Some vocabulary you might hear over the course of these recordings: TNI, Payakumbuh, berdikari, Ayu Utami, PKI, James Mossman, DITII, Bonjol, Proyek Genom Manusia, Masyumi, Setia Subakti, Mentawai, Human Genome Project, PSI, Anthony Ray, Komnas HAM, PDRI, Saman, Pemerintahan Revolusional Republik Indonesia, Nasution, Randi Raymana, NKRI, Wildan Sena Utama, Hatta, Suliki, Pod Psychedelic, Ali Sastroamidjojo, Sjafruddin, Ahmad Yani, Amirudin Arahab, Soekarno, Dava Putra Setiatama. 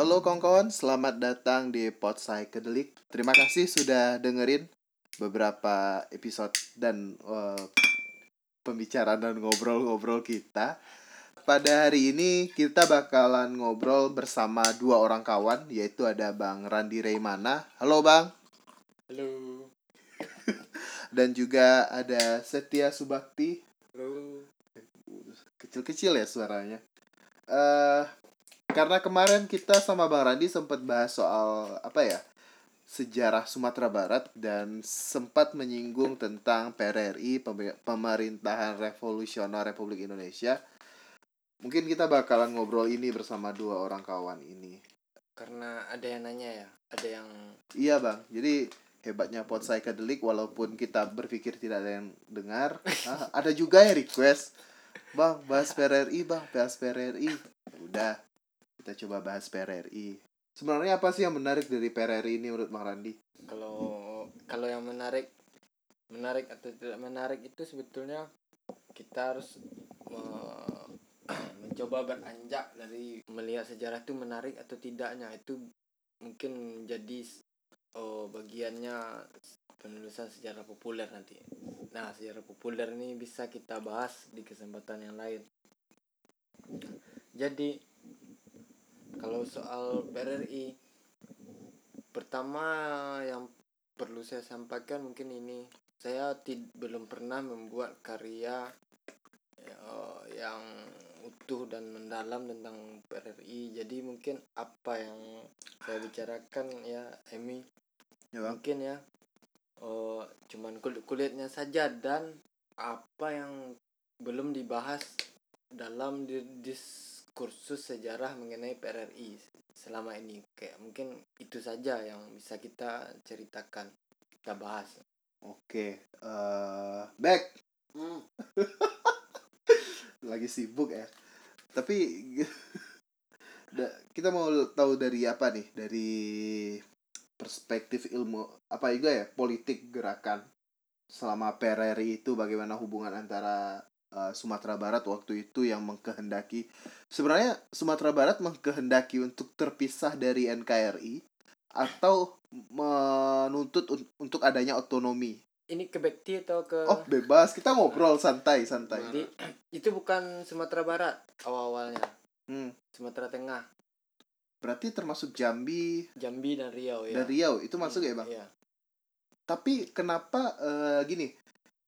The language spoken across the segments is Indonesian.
Halo kawan-kawan, selamat datang di Pod Psychedelic. Terima kasih sudah dengerin beberapa episode dan pembicaraan dan ngobrol-ngobrol kita. Pada hari ini kita bakalan ngobrol bersama dua orang kawan, yaitu ada Bang Randi Raymana. Halo Bang. Halo. Dan juga ada Setia Subakti. Halo. Kecil-kecil ya suaranya. Karena kemarin kita sama Bang Randi sempat bahas soal sejarah Sumatera Barat dan sempat menyinggung tentang PRRI, Pemerintahan Revolusional Republik Indonesia. Mungkin kita bakalan ngobrol ini bersama dua orang kawan ini. Karena ada yang nanya ya, Iya Bang, jadi hebatnya Pod Psychedelic walaupun kita berpikir tidak ada yang dengar. Ada juga yang request, Bang, bahas PRRI Bang, bahas PRRI. Udah, kita coba bahas PRRI. Sebenarnya apa sih yang menarik dari PRRI ini menurut Bang Randi? Kalau yang menarik atau tidak menarik itu sebetulnya kita harus mencoba beranjak dari melihat sejarah itu menarik atau tidaknya. Itu mungkin menjadi bagiannya penulisan sejarah populer nanti. Nah, sejarah populer ini bisa kita bahas di kesempatan yang lain. Jadi kalau soal PRRI, pertama yang perlu saya sampaikan mungkin ini, saya belum pernah membuat karya yang utuh dan mendalam tentang PRRI. Jadi mungkin apa yang saya bicarakan ya, Emi, ya, mungkin ya cuman kulitnya saja dan apa yang belum dibahas dalam diskursus sejarah mengenai PRRI selama ini. Kayak mungkin itu saja yang bisa kita ceritakan, kita bahas. Oke, back. Lagi sibuk ya. Tapi kita mau tahu dari apa nih? Dari perspektif ilmu apa juga ya? Politik gerakan selama PRRI itu, bagaimana hubungan antara Sumatera Barat waktu itu yang mengkehendaki, sebenarnya Sumatera Barat mengkehendaki untuk terpisah dari NKRI atau menuntut untuk adanya otonomi. Ini ke Bekti atau ke... Oh, bebas. Kita ngobrol santai. Jadi, itu bukan Sumatera Barat awal-awalnya. Sumatera Tengah. Berarti termasuk Jambi. Jambi dan Riau, ya. Dan Riau. Itu masuk ya, Bang? Iya. Tapi kenapa gini,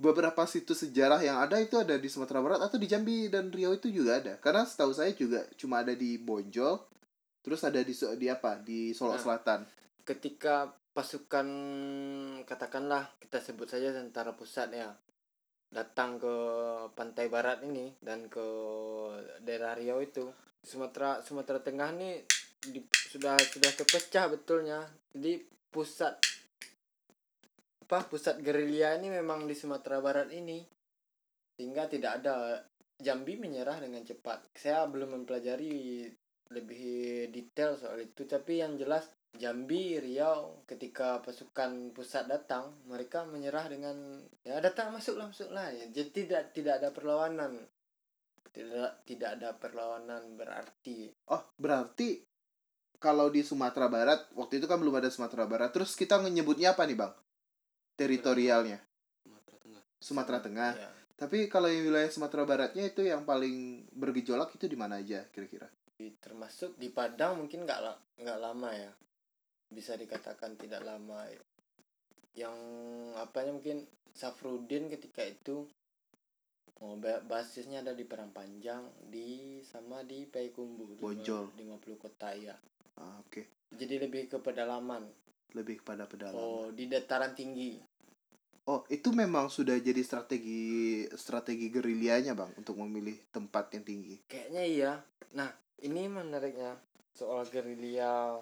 beberapa situs sejarah yang ada itu ada di Sumatera Barat atau di Jambi dan Riau itu juga ada? Karena setahu saya juga cuma ada di Bonjol, terus ada di Solok Selatan. Ketika pasukan, katakanlah kita sebut saja tentara pusat ya, datang ke pantai barat ini dan ke daerah Riau itu, Sumatera Tengah ini sudah terpecah betulnya. Jadi pusat gerilya ini memang di Sumatera Barat ini, sehingga tidak ada. Jambi menyerah dengan cepat. Saya belum mempelajari lebih detail soal itu, tapi yang jelas Jambi, Riau, ketika pasukan pusat datang, mereka menyerah dengan ya datang, masuklah ya. Jadi tidak ada perlawanan. Tidak ada perlawanan berarti. Oh, berarti kalau di Sumatera Barat waktu itu kan belum ada Sumatera Barat. Terus kita nyebutnya apa nih, Bang? Teritorialnya. Sumatera Tengah. Ya. Tapi kalau yang wilayah Sumatera Baratnya itu yang paling bergejolak itu di mana aja kira-kira? Termasuk di Padang mungkin enggak lama ya. Bisa dikatakan tidak lama. Yang mungkin Sjafruddin ketika itu basisnya ada di Perang Panjang sama di Payakumbuh, Bonjol, di Maplukotai. Oke. Jadi lebih kepada pedalaman. Oh, di dataran tinggi. Oh, itu memang sudah jadi strategi gerilyanya, Bang, untuk memilih tempat yang tinggi. Kayaknya iya. Nah, ini menariknya soal gerilya,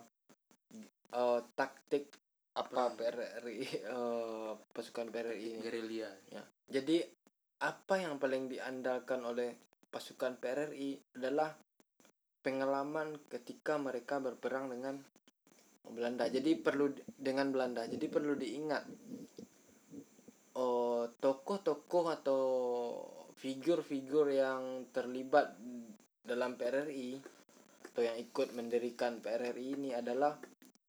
taktik apa PRRI, pasukan PRRI ini. Gerilya ya. Jadi apa yang paling diandalkan oleh pasukan PRRI adalah pengalaman ketika mereka berperang dengan Belanda. Jadi perlu diingat, tokoh-tokoh atau figur-figur yang terlibat dalam PRRI atau yang ikut mendirikan PRRI ini adalah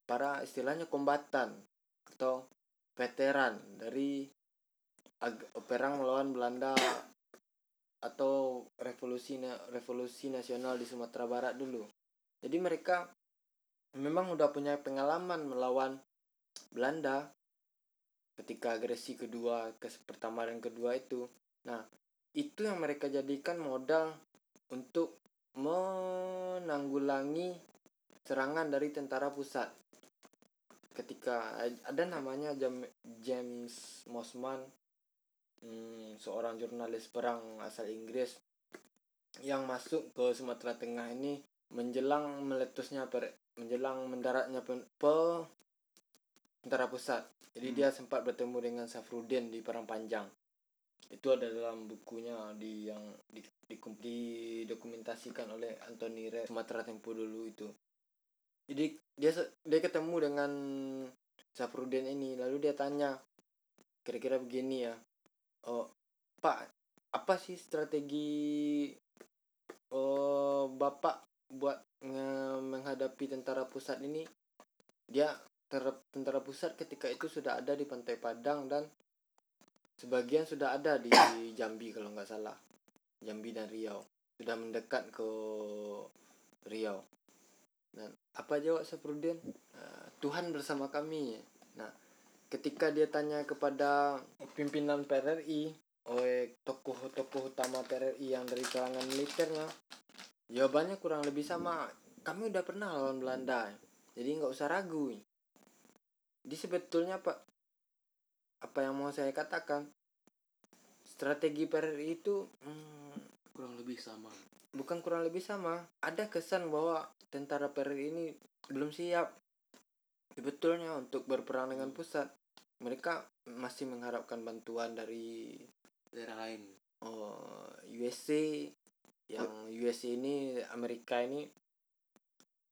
para istilahnya kombatan atau veteran dari perang melawan Belanda atau revolusi nasional di Sumatera Barat dulu. Jadi mereka memang udah punya pengalaman melawan Belanda ketika agresi kedua, pertama dan kedua itu. Nah, itu yang mereka jadikan modal untuk menanggulangi serangan dari tentara pusat. Ketika ada namanya James Mossman, seorang jurnalis perang asal Inggris yang masuk ke Sumatera Tengah ini menjelang mendaratnya tentara pusat. Jadi dia sempat bertemu dengan Sjafruddin di Perang Panjang. Itu ada dalam bukunya didokumentasikan oleh Anthony Ray, Sumatera Tempo dulu itu. Jadi dia ketemu dengan Sjafruddin ini, lalu dia tanya kira-kira begini ya. Pak, apa sih strategi Bapak buat menghadapi tentara pusat ini? Tentara pusat ketika itu sudah ada di Pantai Padang dan sebagian sudah ada di Jambi kalau nggak salah. Jambi dan Riau. Sudah mendekat ke Riau. Dan apa jawab Sjafruddin? Tuhan bersama kami. Nah, ketika dia tanya kepada pimpinan PRRI, oleh tokoh-tokoh utama PRRI yang dari kalangan militernya, jawabannya kurang lebih sama. Kami udah pernah lawan Belanda, jadi nggak usah ragu. Jadi sebetulnya apa yang mau saya katakan, strategi PRRI itu kurang lebih sama. Bukan kurang lebih sama, ada kesan bahwa tentara PRRI ini belum siap sebetulnya untuk berperang dengan pusat. Mereka masih mengharapkan bantuan dari daerah lain. USA. Yang USA ini, Amerika ini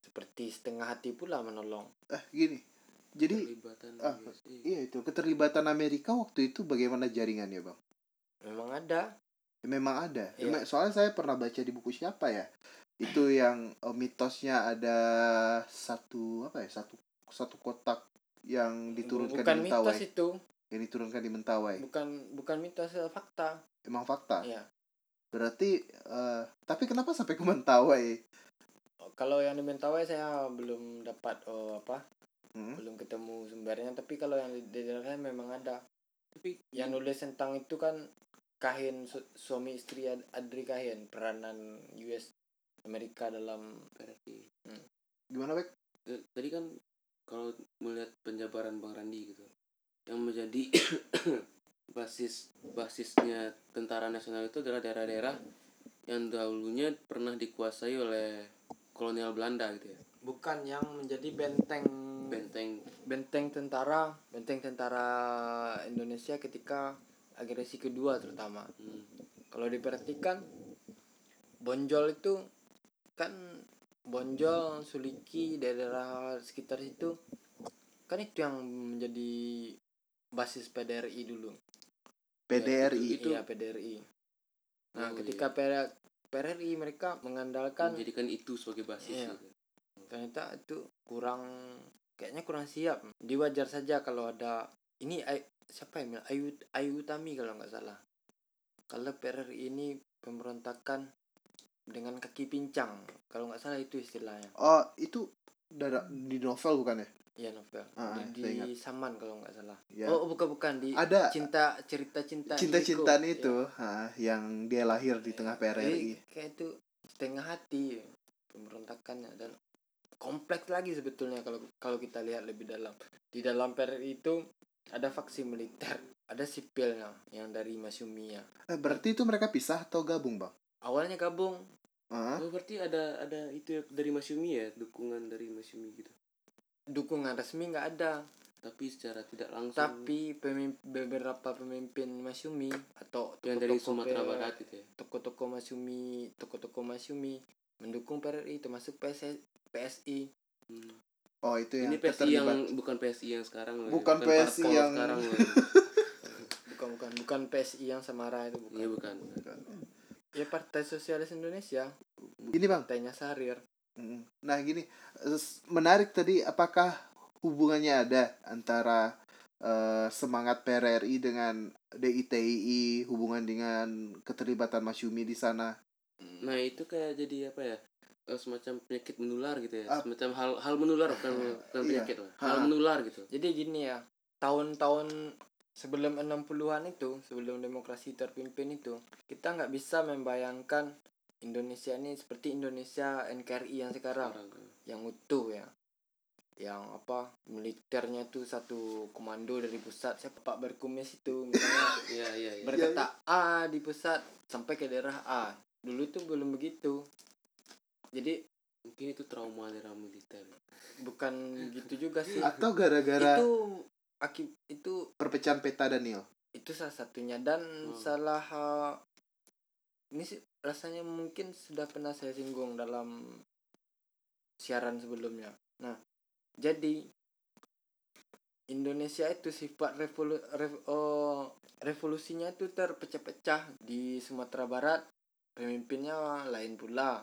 seperti setengah hati pula menolong. Gini. Jadi keterlibatan Amerika waktu itu bagaimana jaringannya, Bang? Memang ada. Iya. Soalnya saya pernah baca di buku siapa ya? Itu yang mitosnya ada satu kotak yang diturunkan di Mentawai. Bukan mitos itu. Yang diturunkan di Mentawai. Bukan mitos, fakta. Emang fakta. Iya. Berarti tapi kenapa sampai ke Mentawai? Kalau yang di Mentawai saya belum dapat belum ketemu sumbernya, tapi kalau yang di daerah memang ada. Tapi yang nulis tentang itu kan Kahin, suami istri Audrey Kahin, peranan US Amerika dalam PRRI. Gimana, Bek? Tadi kan kalau melihat penjabaran Bang Randi gitu, yang menjadi basisnya tentara nasional itu adalah daerah-daerah yang dahulunya pernah dikuasai oleh kolonial Belanda gitu ya. Bukan yang menjadi benteng tentara Indonesia ketika agresi kedua terutama. Kalau diperhatikan Bonjol itu kan, Bonjol, Suliki, daerah sekitar situ kan itu yang menjadi basis PDRI dulu. PDRI. Nah, ketika PRRI mereka mengandalkan, menjadikan itu sebagai basis. Iya. Ternyata itu kurang siap. Diwajar saja kalau ada ini, siapa yang bilang, Ayu Utami kalau nggak salah. Kalau PRRI ini pemberontakan dengan kaki pincang, kalau nggak salah itu istilahnya. Itu di novel bukan ya? Iya, novel. Di Saman kalau nggak salah. Ya. Bukan di ada cinta-cintaan itu ya. Yang dia lahir di tengah PRRI. Kayak itu setengah hati pemberontakannya, dan kompleks lagi sebetulnya kalau kita lihat lebih dalam. Di dalam PRRI itu ada faksi militer, ada sipilnya yang dari Masyumi ya. Berarti itu mereka pisah atau gabung, Bang? Awalnya gabung. Berarti ada itu dari Masyumi ya, dukungan dari Masyumi gitu. Dukungan resmi nggak ada, tapi secara tidak langsung. Tapi beberapa pemimpin Masyumi atau yang dari Sumatera Barat gitu ya. Tokoh-tokoh Masyumi mendukung PRRI, termasuk PSI. Itu yang ini PSI yang bukan PSI yang sekarang loh. Bukan PSI yang sekarang loh. Bukan PSI yang Samara itu bukan. Iya, bukan. Ya, Partai Sosialis Indonesia. Ini, Bang, partainya Sarir. Nah gini, menarik tadi, apakah hubungannya ada antara semangat PRRI dengan DITII, hubungan dengan keterlibatan Masyumi di sana? Nah itu kayak jadi apa ya, semacam penyakit menular gitu ya, semacam hal menular, bukan penyakit lah, hal menular gitu. Jadi gini ya, tahun-tahun sebelum 60-an itu, sebelum demokrasi terpimpin itu, kita nggak bisa membayangkan Indonesia ini seperti Indonesia NKRI yang sekarang. Yang utuh ya, yang apa, militernya tuh satu komando dari pusat. Siapa Pak Berkumis itu misalnya berkata A di pusat sampai ke daerah A. Dulu tuh belum begitu. Jadi mungkin itu trauma daerah militer. Bukan gitu juga sih. Atau gara-gara itu perpecahan peta Daniel. Itu salah satunya dan salah ini sih, rasanya mungkin sudah pernah saya singgung dalam siaran sebelumnya. Nah, jadi Indonesia itu sifat revolusinya itu terpecah-pecah. Di Sumatera Barat pemimpinnya lain pula,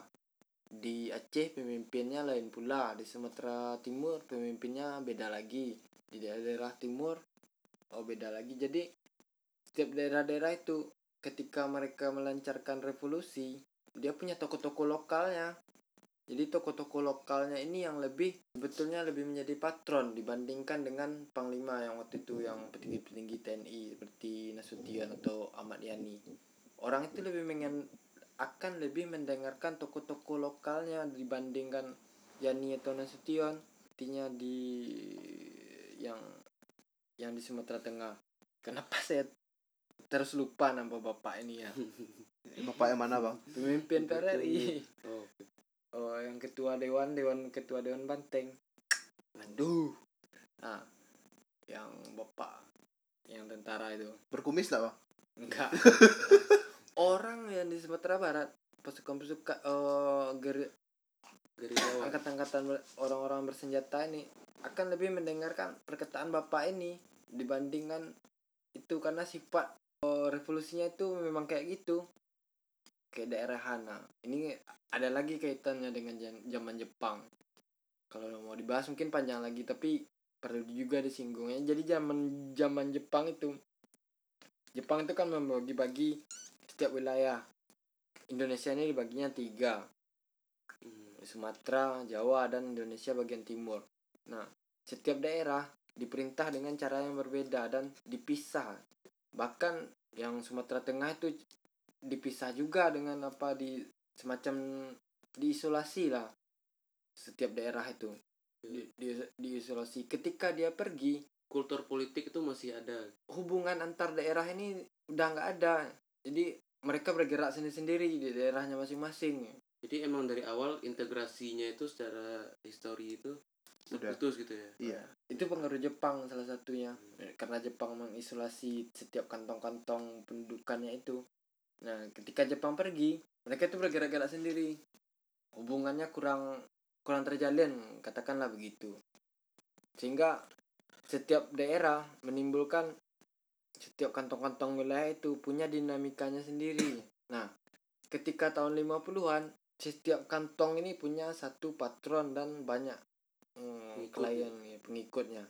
di Aceh pemimpinnya lain pula, di Sumatera Timur pemimpinnya beda lagi, di daerah timur beda lagi. Jadi setiap daerah-daerah itu ketika mereka melancarkan revolusi, dia punya tokoh-tokoh lokalnya. Jadi tokoh-tokoh lokalnya ini yang lebih, sebetulnya lebih menjadi patron dibandingkan dengan panglima yang waktu itu, yang petinggi-petinggi TNI seperti Nasution atau Ahmad Yani. Orang itu lebih akan lebih mendengarkan tokoh-tokoh lokalnya dibandingkan Yani atau Nasution, artinya di yang di Sumatera Tengah. Kenapa saya terus lupa nama bapak ini ya? Bapak yang mana bang? Pemimpin PRRI. Oh, yang ketua dewan Banteng. Aduh. Nah, yang bapak yang tentara itu. Berkumis lah bang? Enggak. Orang yang di Sumatera Barat, pasukan gerilya, angkatan-angkatan orang-orang bersenjata ini akan lebih mendengarkan perkataan bapak ini dibandingkan itu, karena sifat revolusinya itu memang kayak gitu, kayak daerah Hana. Ini ada lagi kaitannya dengan zaman Jepang. Kalau mau dibahas mungkin panjang lagi, tapi perlu juga disinggungnya. Jadi zaman Jepang itu kan membagi-bagi setiap wilayah. Indonesia ini dibaginya 3, Sumatera, Jawa, dan Indonesia bagian timur. Nah, setiap daerah diperintah dengan cara yang berbeda dan dipisah. Bahkan yang Sumatera Tengah itu dipisah juga dengan semacam diisolasi lah. Setiap daerah itu diisolasi. Ketika dia pergi, kultur politik itu masih ada. Hubungan antar daerah ini udah nggak ada. Jadi mereka bergerak sendiri-sendiri di daerahnya masing-masing. Jadi emang dari awal integrasinya itu secara histori itu terputus gitu ya. Iya. Itu pengaruh Jepang salah satunya. Karena Jepang mengisolasi setiap kantong-kantong pendudukannya itu. Nah, ketika Jepang pergi, mereka itu bergerak-gerak sendiri. Hubungannya kurang terjalin, katakanlah begitu. Sehingga setiap daerah menimbulkan, setiap kantong-kantong wilayah itu punya dinamikanya sendiri. Nah, ketika tahun 50-an, setiap kantong ini punya satu patron dan banyak klien pengikutnya.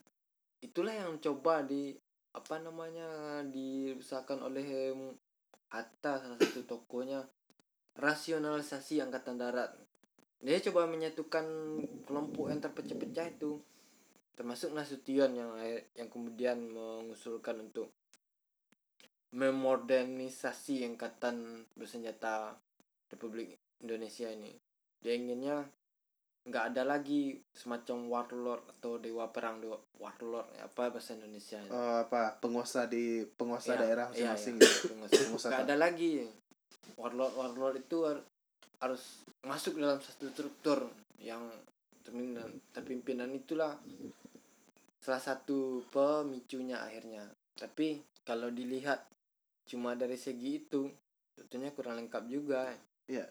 Itulah yang coba diusahakan oleh Hatta, salah satu tokohnya, rasionalisasi angkatan darat. Dia coba menyatukan kelompok yang terpecah-pecah itu, termasuk Nasution yang kemudian mengusulkan untuk memodernisasi angkatan bersenjata Republik Indonesia ini. Dia inginnya nggak ada lagi semacam warlord atau dewa perang. Dewa warlord apa bahasa Indonesia? Penguasa daerah masing-masing. Penguasa. Nggak ada lagi. Warlord itu harus masuk dalam satu struktur yang terpimpin, dan itulah salah satu pemicunya akhirnya. Tapi kalau dilihat cuma dari segi itu, tentunya kurang lengkap juga. Ya,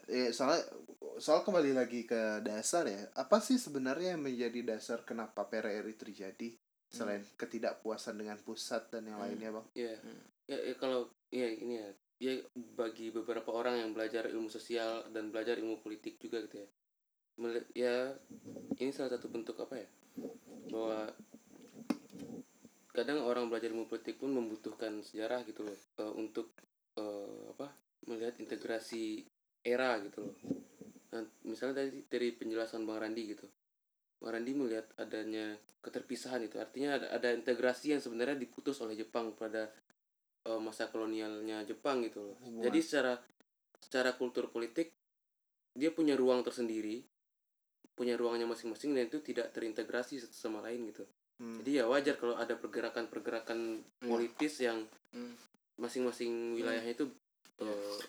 soal kembali lagi ke dasar ya. Apa sih sebenarnya yang menjadi dasar kenapa PRRI terjadi selain ketidakpuasan dengan pusat dan yang lainnya, Bang? Bagi beberapa orang yang belajar ilmu sosial dan belajar ilmu politik juga gitu ya. ya ini salah satu bentuk apa ya, bahwa kadang orang belajar ilmu politik pun membutuhkan sejarah gitu loh, untuk melihat integrasi era gitu loh. Nah, misalnya tadi dari penjelasan Bang Randi gitu, Bang Randi melihat adanya keterpisahan itu, artinya ada integrasi yang sebenarnya diputus oleh Jepang pada masa kolonialnya Jepang gitu loh. Wow. Jadi secara kultur politik dia punya ruang tersendiri, punya ruangnya masing-masing, dan itu tidak terintegrasi satu sama lain gitu. Jadi ya wajar kalau ada pergerakan-pergerakan politis yang masing-masing wilayahnya itu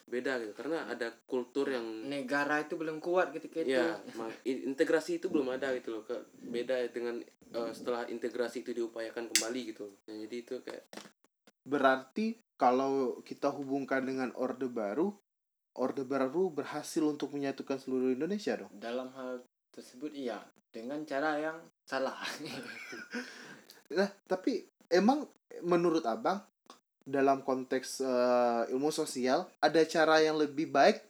beda gitu, karena ada kultur yang negara itu belum kuat gitu ya, integrasi itu belum ada gitu loh. Beda dengan setelah integrasi itu diupayakan kembali gitu. Nah, jadi itu kayak berarti kalau kita hubungkan dengan Orde Baru berhasil untuk menyatukan seluruh Indonesia dong? Dalam hal tersebut iya, dengan cara yang salah. Nah, tapi emang menurut Abang dalam konteks ilmu sosial ada cara yang lebih baik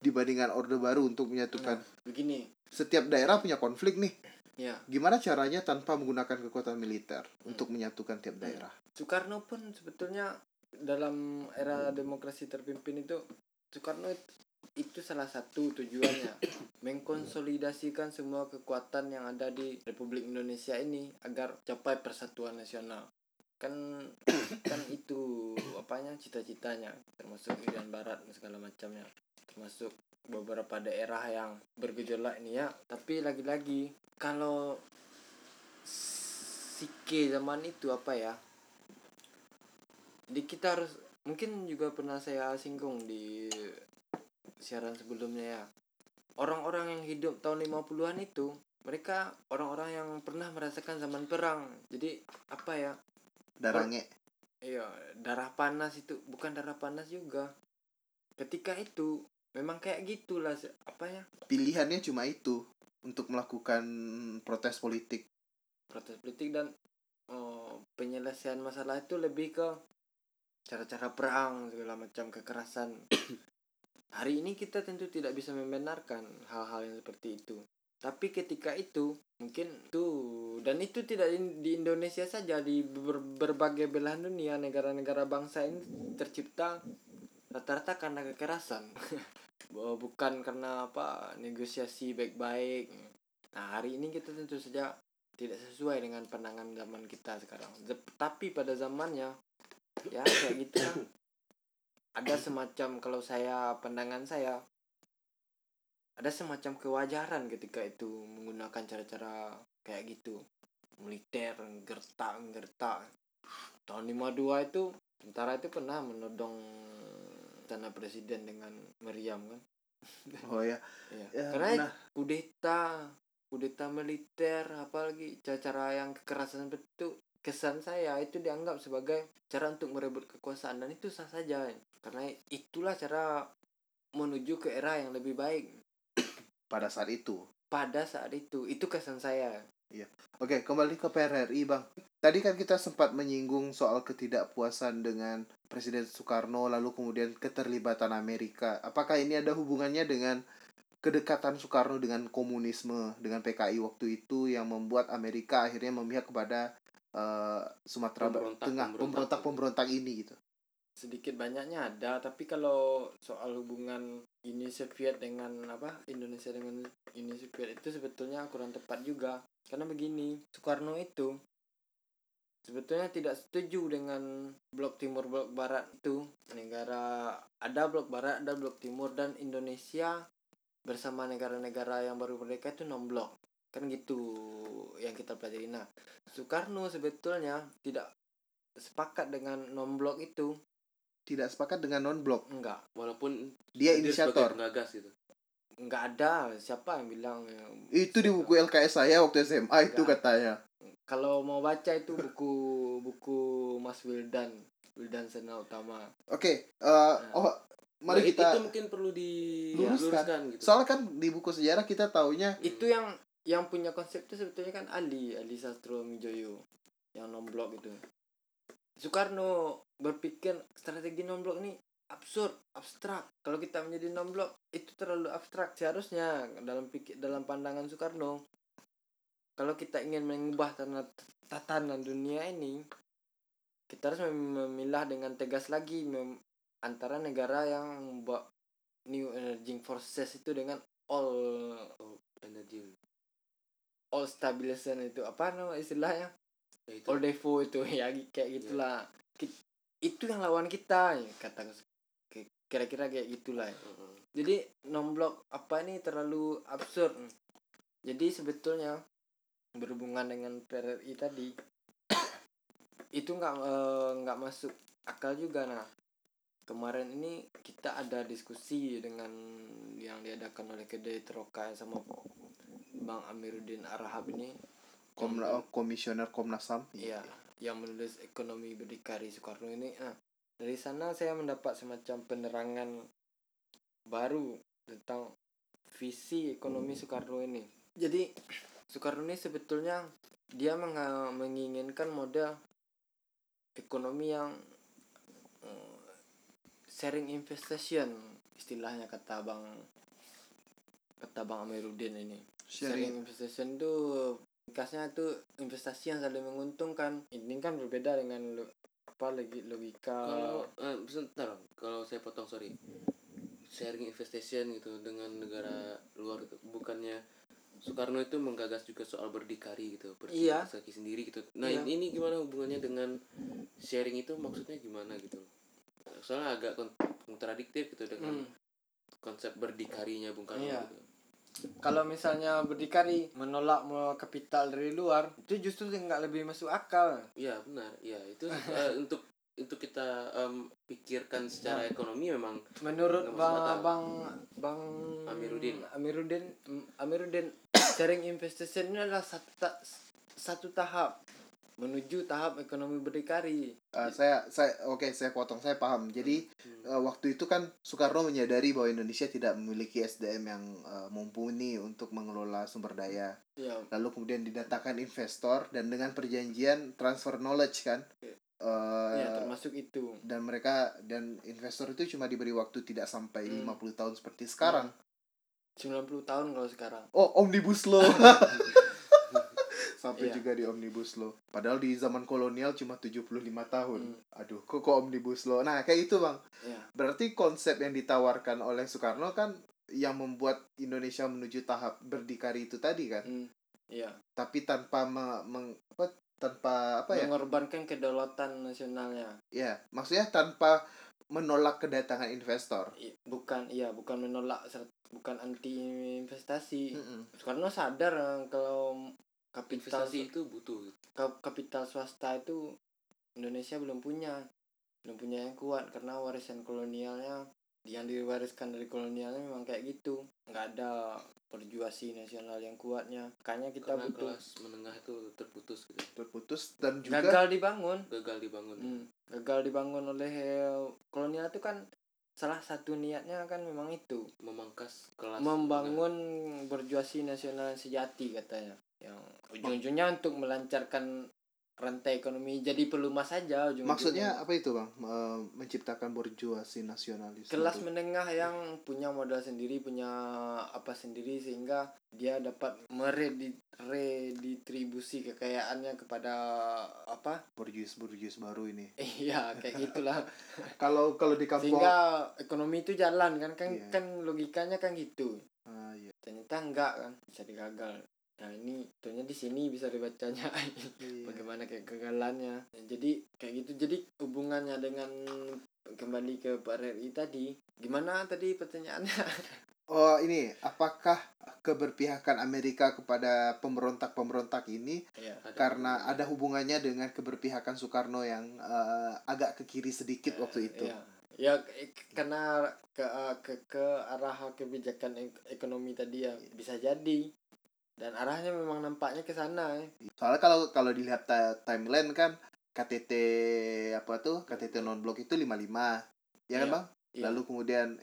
dibandingkan Orde Baru untuk menyatukan? Nah, begini. Setiap daerah punya konflik nih. Ya. Gimana caranya tanpa menggunakan kekuatan militer untuk menyatukan tiap daerah? Soekarno pun sebetulnya dalam era demokrasi terpimpin itu, Soekarno itu salah satu tujuannya mengkonsolidasikan semua kekuatan yang ada di Republik Indonesia ini agar capai persatuan nasional. Kan itu apanya cita-citanya, termasuk Irian Barat dan segala macamnya, termasuk beberapa daerah yang bergejolak ini ya. Tapi lagi-lagi kalau sike zaman itu apa ya, jadi kita harus, mungkin juga pernah saya singgung di siaran sebelumnya ya, orang-orang yang hidup tahun 50-an itu mereka orang-orang yang pernah merasakan zaman perang. Jadi apa ya, darahnya iya, darah panas itu, bukan darah panas juga ketika itu. Memang kayak gitulah apa ya, pilihannya cuma itu untuk melakukan protes politik dan penyelesaian masalah itu lebih ke cara-cara perang segala macam, kekerasan. Hari ini kita tentu tidak bisa membenarkan hal-hal yang seperti itu, tapi ketika itu mungkin tuh, dan itu tidak di Indonesia saja, di berbagai belahan dunia, negara-negara bangsa ini tercipta rata-rata karena kekerasan, bukan karena apa, negosiasi baik-baik. Nah, hari ini kita tentu saja tidak sesuai dengan pandangan zaman kita sekarang. Tapi pada zamannya ya kayak gitu kan. Ada semacam, kalau saya, pandangan saya, ada semacam kewajaran ketika itu menggunakan cara-cara kayak gitu. Militer, gertak-gertak. Tahun 52 itu tentara itu pernah menodong tanah presiden dengan meriam kan. Oh ya. Ya karena kudeta militer, apalagi cara yang kekerasan itu, kesan saya itu dianggap sebagai cara untuk merebut kekuasaan, dan itu sah saja karena itulah cara menuju ke era yang lebih baik pada saat itu itu kesan saya. Iya. Oke, kembali ke PRRI, Bang. Tadi kan kita sempat menyinggung soal ketidakpuasan dengan Presiden Soekarno, lalu kemudian keterlibatan Amerika. Apakah ini ada hubungannya dengan kedekatan Soekarno dengan komunisme, dengan PKI waktu itu, yang membuat Amerika akhirnya memihak kepada Sumatera Tengah, pemberontak-pemberontak ini gitu? Sedikit banyaknya ada, tapi kalau soal hubungan Uni Soviet dengan Indonesia dengan Uni Soviet itu sebetulnya kurang tepat juga. Karena begini, Soekarno itu sebetulnya tidak setuju dengan blok timur blok barat itu. Negara ada blok barat, ada blok timur, dan Indonesia bersama negara-negara yang baru merdeka itu 6 blok. Kan gitu yang kita pelajari. Nah, Soekarno sebetulnya tidak sepakat dengan 6 blok itu. Tidak sepakat dengan non blok. Enggak, walaupun dia inisiator penggagas gitu. Enggak ada, siapa yang bilang itu di buku LKS saya waktu SMA. Enggak, itu katanya. Kalau mau baca itu buku Mas Wildan Sena Utama. Oke, mari kita, itu mungkin perlu diluruskan gitu. Soalnya kan di buku sejarah kita taunya itu yang punya konsep itu sebetulnya kan Ali Sastroamidjojo yang non-blok itu. Soekarno berpikir strategi non-blok ini absurd, abstrak. Kalau kita menjadi nomblok itu terlalu abstrak seharusnya dalam pandangan Soekarno. Kalau kita ingin mengubah tatanan dunia ini, kita harus memilah dengan tegas lagi antara negara yang membuat new energy forces itu dengan all energy, all stabilization itu apa nama istilahnya? Ya, all devo itu ya kayak gitulah. Ya. Itu yang lawan kita ya, kata kira-kira kayak gitulah. Uh-huh. Jadi nomblok apa ini terlalu absurd. Jadi sebetulnya berhubungan dengan PRRI tadi itu nggak masuk akal juga. Nah, kemarin ini kita ada diskusi dengan yang diadakan oleh Kedai Terokai sama Bang Amirudin Arahab ini, komisioner Komnas HAM. Iya, yang menulis Ekonomi Berdikari Soekarno ini. Nah, dari sana saya mendapat semacam penerangan baru tentang visi ekonomi Soekarno ini. Jadi Soekarno ini sebetulnya dia menginginkan model ekonomi yang sharing investation istilahnya kata Bang Amirudin ini. Sharing investation itu kasnya itu investasi yang saling menguntungkan. Ini kan berbeda dengan logika. Kalau sebentar, kalau saya potong sorry. Sharing investation gitu dengan negara luar gitu. Bukannya Soekarno itu menggagas juga soal berdikari gitu, berdikari sendiri gitu. Nah, iya. Ini gimana hubungannya dengan sharing itu, maksudnya gimana gitu? Soalnya agak kontradiktif gitu dengan konsep berdikarinya Bung Karno. Iya. Gitu. Kalau misalnya berdikari menolak kapital dari luar, itu justru nggak lebih masuk akal. Iya benar, ya itu untuk kita pikirkan secara ekonomi memang. Menurut Bang Amirudin sharing investation ini adalah satu tahap menuju tahap ekonomi berdikari. Saya potong, saya paham. Jadi waktu itu kan Soekarno menyadari bahwa Indonesia tidak memiliki SDM yang mumpuni untuk mengelola sumber daya. Yeah. Lalu kemudian didatangkan investor dan dengan perjanjian transfer knowledge kan. Termasuk itu. Dan mereka dan investor itu cuma diberi waktu tidak sampai 50 tahun seperti sekarang. 90 tahun kalau sekarang. Oh, omnibus law. Sampai juga di omnibus law. Padahal di zaman kolonial cuma 75 tahun. Aduh, kok omnibus law. Nah, kayak itu, Bang. Yeah. Berarti konsep yang ditawarkan oleh Soekarno kan yang membuat Indonesia menuju tahap berdikari itu tadi kan. Iya. Yeah. Tapi tanpa mengorbankan kedaulatan nasionalnya. Iya, yeah. Maksudnya tanpa menolak kedatangan investor. Bukan menolak, bukan anti investasi. Soekarno sadar kalau kapital investasi itu butuh. Kapital swasta itu Indonesia belum punya yang kuat karena warisan kolonialnya, yang diwariskan dari kolonialnya memang kayak gitu, nggak ada perjuasi nasional yang kuatnya. Makanya kita butuh kelas menengah itu terputus dan juga gagal dibangun. Gagal dibangun oleh kolonial itu kan. Salah satu niatnya kan memang itu, memangkas kelas, membangun berjuasi nasional sejati katanya. Yang ujung-ujungnya untuk melancarkan rantai ekonomi jadi pelumas saja ujung-ujungnya. Maksudnya apa itu, Bang? Menciptakan berjuasi nasionalis. Kelas menengah yang punya modal sendiri, punya apa sendiri, sehingga dia dapat meredistribusi kekayaannya kepada apa? Borjuis baru ini. Iya, kayak gitulah. Kalau di kampung sehingga ekonomi itu jalan kan yeah. Kan logikanya kan gitu. Yeah. Ternyata enggak kan, bisa digagal. Nah, ini tentunya di sini bisa dibacanya. Yeah. Bagaimana kayak kegagalannya. Nah, jadi kayak gitu. Jadi hubungannya dengan kembali ke PRRI tadi, gimana tadi pertanyaannya? Oh ini, apakah keberpihakan Amerika kepada pemberontak-pemberontak ini karena ada hubungannya dengan keberpihakan Soekarno yang agak ke kiri sedikit waktu itu? Ya karena ke arah kebijakan ekonomi tadi ya bisa jadi, dan arahnya memang nampaknya ke sana. Soalnya kalau dilihat timeline kan KTT non-blok itu 55. Ya kan, Bang? Lalu kemudian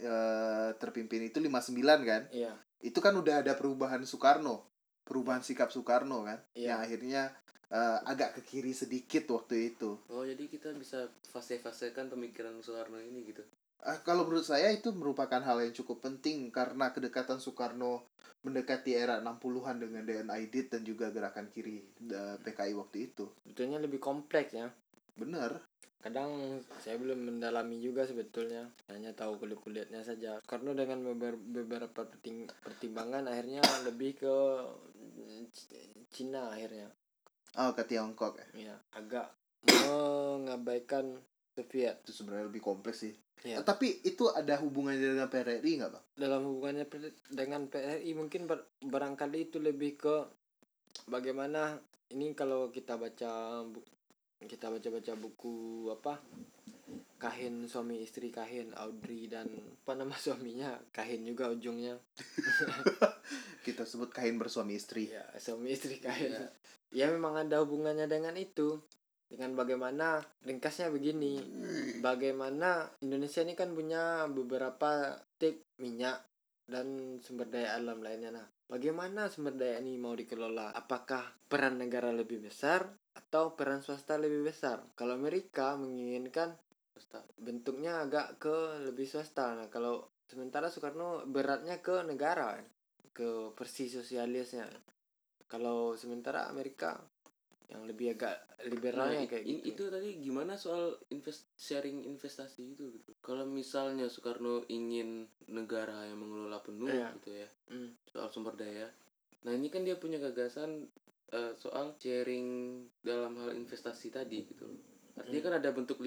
terpimpin itu 59 kan. Iya. Itu kan udah ada perubahan sikap Soekarno kan. Iya. Yang akhirnya agak ke kiri sedikit waktu itu. Oh, jadi kita bisa fase-fasekan pemikiran Soekarno ini gitu. Kalau menurut saya itu merupakan hal yang cukup penting karena kedekatan Soekarno mendekati era 60-an dengan DNID dan juga gerakan kiri PKI waktu itu. Sebetulnya lebih kompleks ya. Benar. Kadang saya belum mendalami juga sebetulnya, hanya tahu kulit-kulitnya saja. Soekarno dengan beberapa pertimbangan akhirnya lebih ke Cina akhirnya. Oh, ke Tiongkok ya. Iya, agak mengabaikan Soviet. Itu sebenarnya lebih kompleks sih. Ya. Tapi itu ada hubungannya dengan PRRI nggak, Pak? Dalam hubungannya dengan PRRI mungkin barangkali itu lebih ke bagaimana ini, kalau kita baca buku apa, Kahin, suami istri Kahin, Audrey dan apa nama suaminya, Kahin juga ujungnya. Kita sebut Kahin bersuami istri. Ya, suami istri Kahin. Ya. Ya memang ada hubungannya dengan itu. Dengan bagaimana, ringkasnya begini, bagaimana Indonesia ini kan punya beberapa titik minyak dan sumber daya alam lainnya. Nah, bagaimana sumber daya ini mau dikelola? Apakah peran negara lebih besar atau peran swasta lebih besar? Kalau Amerika menginginkan bentuknya agak ke lebih swasta. Nah, kalau sementara Soekarno beratnya ke negara, ke versi sosialisnya. Kalau sementara Amerika yang lebih agak liberalnya, nah, kayak gitu. Itu tadi gimana soal sharing investasi itu gitu. Kalau misalnya Soekarno ingin negara yang mengelola penuh gitu ya. Soal sumber daya. Nah, ini kan dia punya gagasan soal sharing dalam hal investasi tadi gitu. Artinya kan ada bentuk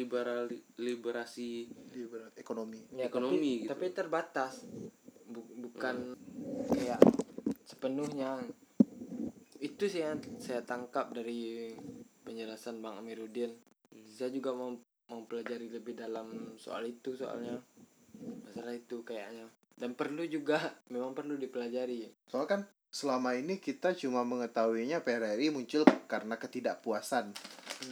liberasi ekonomi. Ya, ekonomi gitu. Tapi terbatas. Bukan kayak sepenuhnya. Itu sih yang saya tangkap dari penjelasan Bang Amirudin. Saya juga mau pelajari lebih dalam soal itu, soalnya masalah itu kayaknya. Dan perlu juga, memang perlu dipelajari. Soalnya kan selama ini kita cuma mengetahuinya PRRI muncul karena ketidakpuasan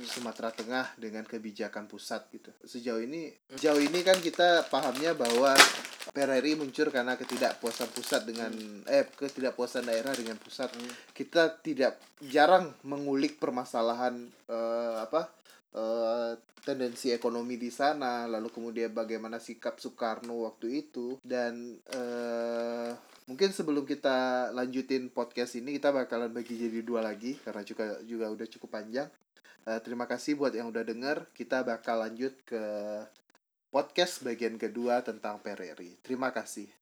Sumatera Tengah dengan kebijakan pusat gitu. Sejauh ini kan kita pahamnya bahwa PRRI muncul karena ketidakpuasan pusat dengan ketidakpuasan daerah dengan pusat. Kita tidak jarang mengulik permasalahan tendensi ekonomi di sana, lalu kemudian bagaimana sikap Soekarno waktu itu. Dan mungkin sebelum kita lanjutin podcast ini, kita bakalan bagi jadi dua lagi karena juga udah cukup panjang. Terima kasih buat yang udah denger. Kita bakal lanjut ke podcast bagian kedua tentang PRRI. Terima kasih.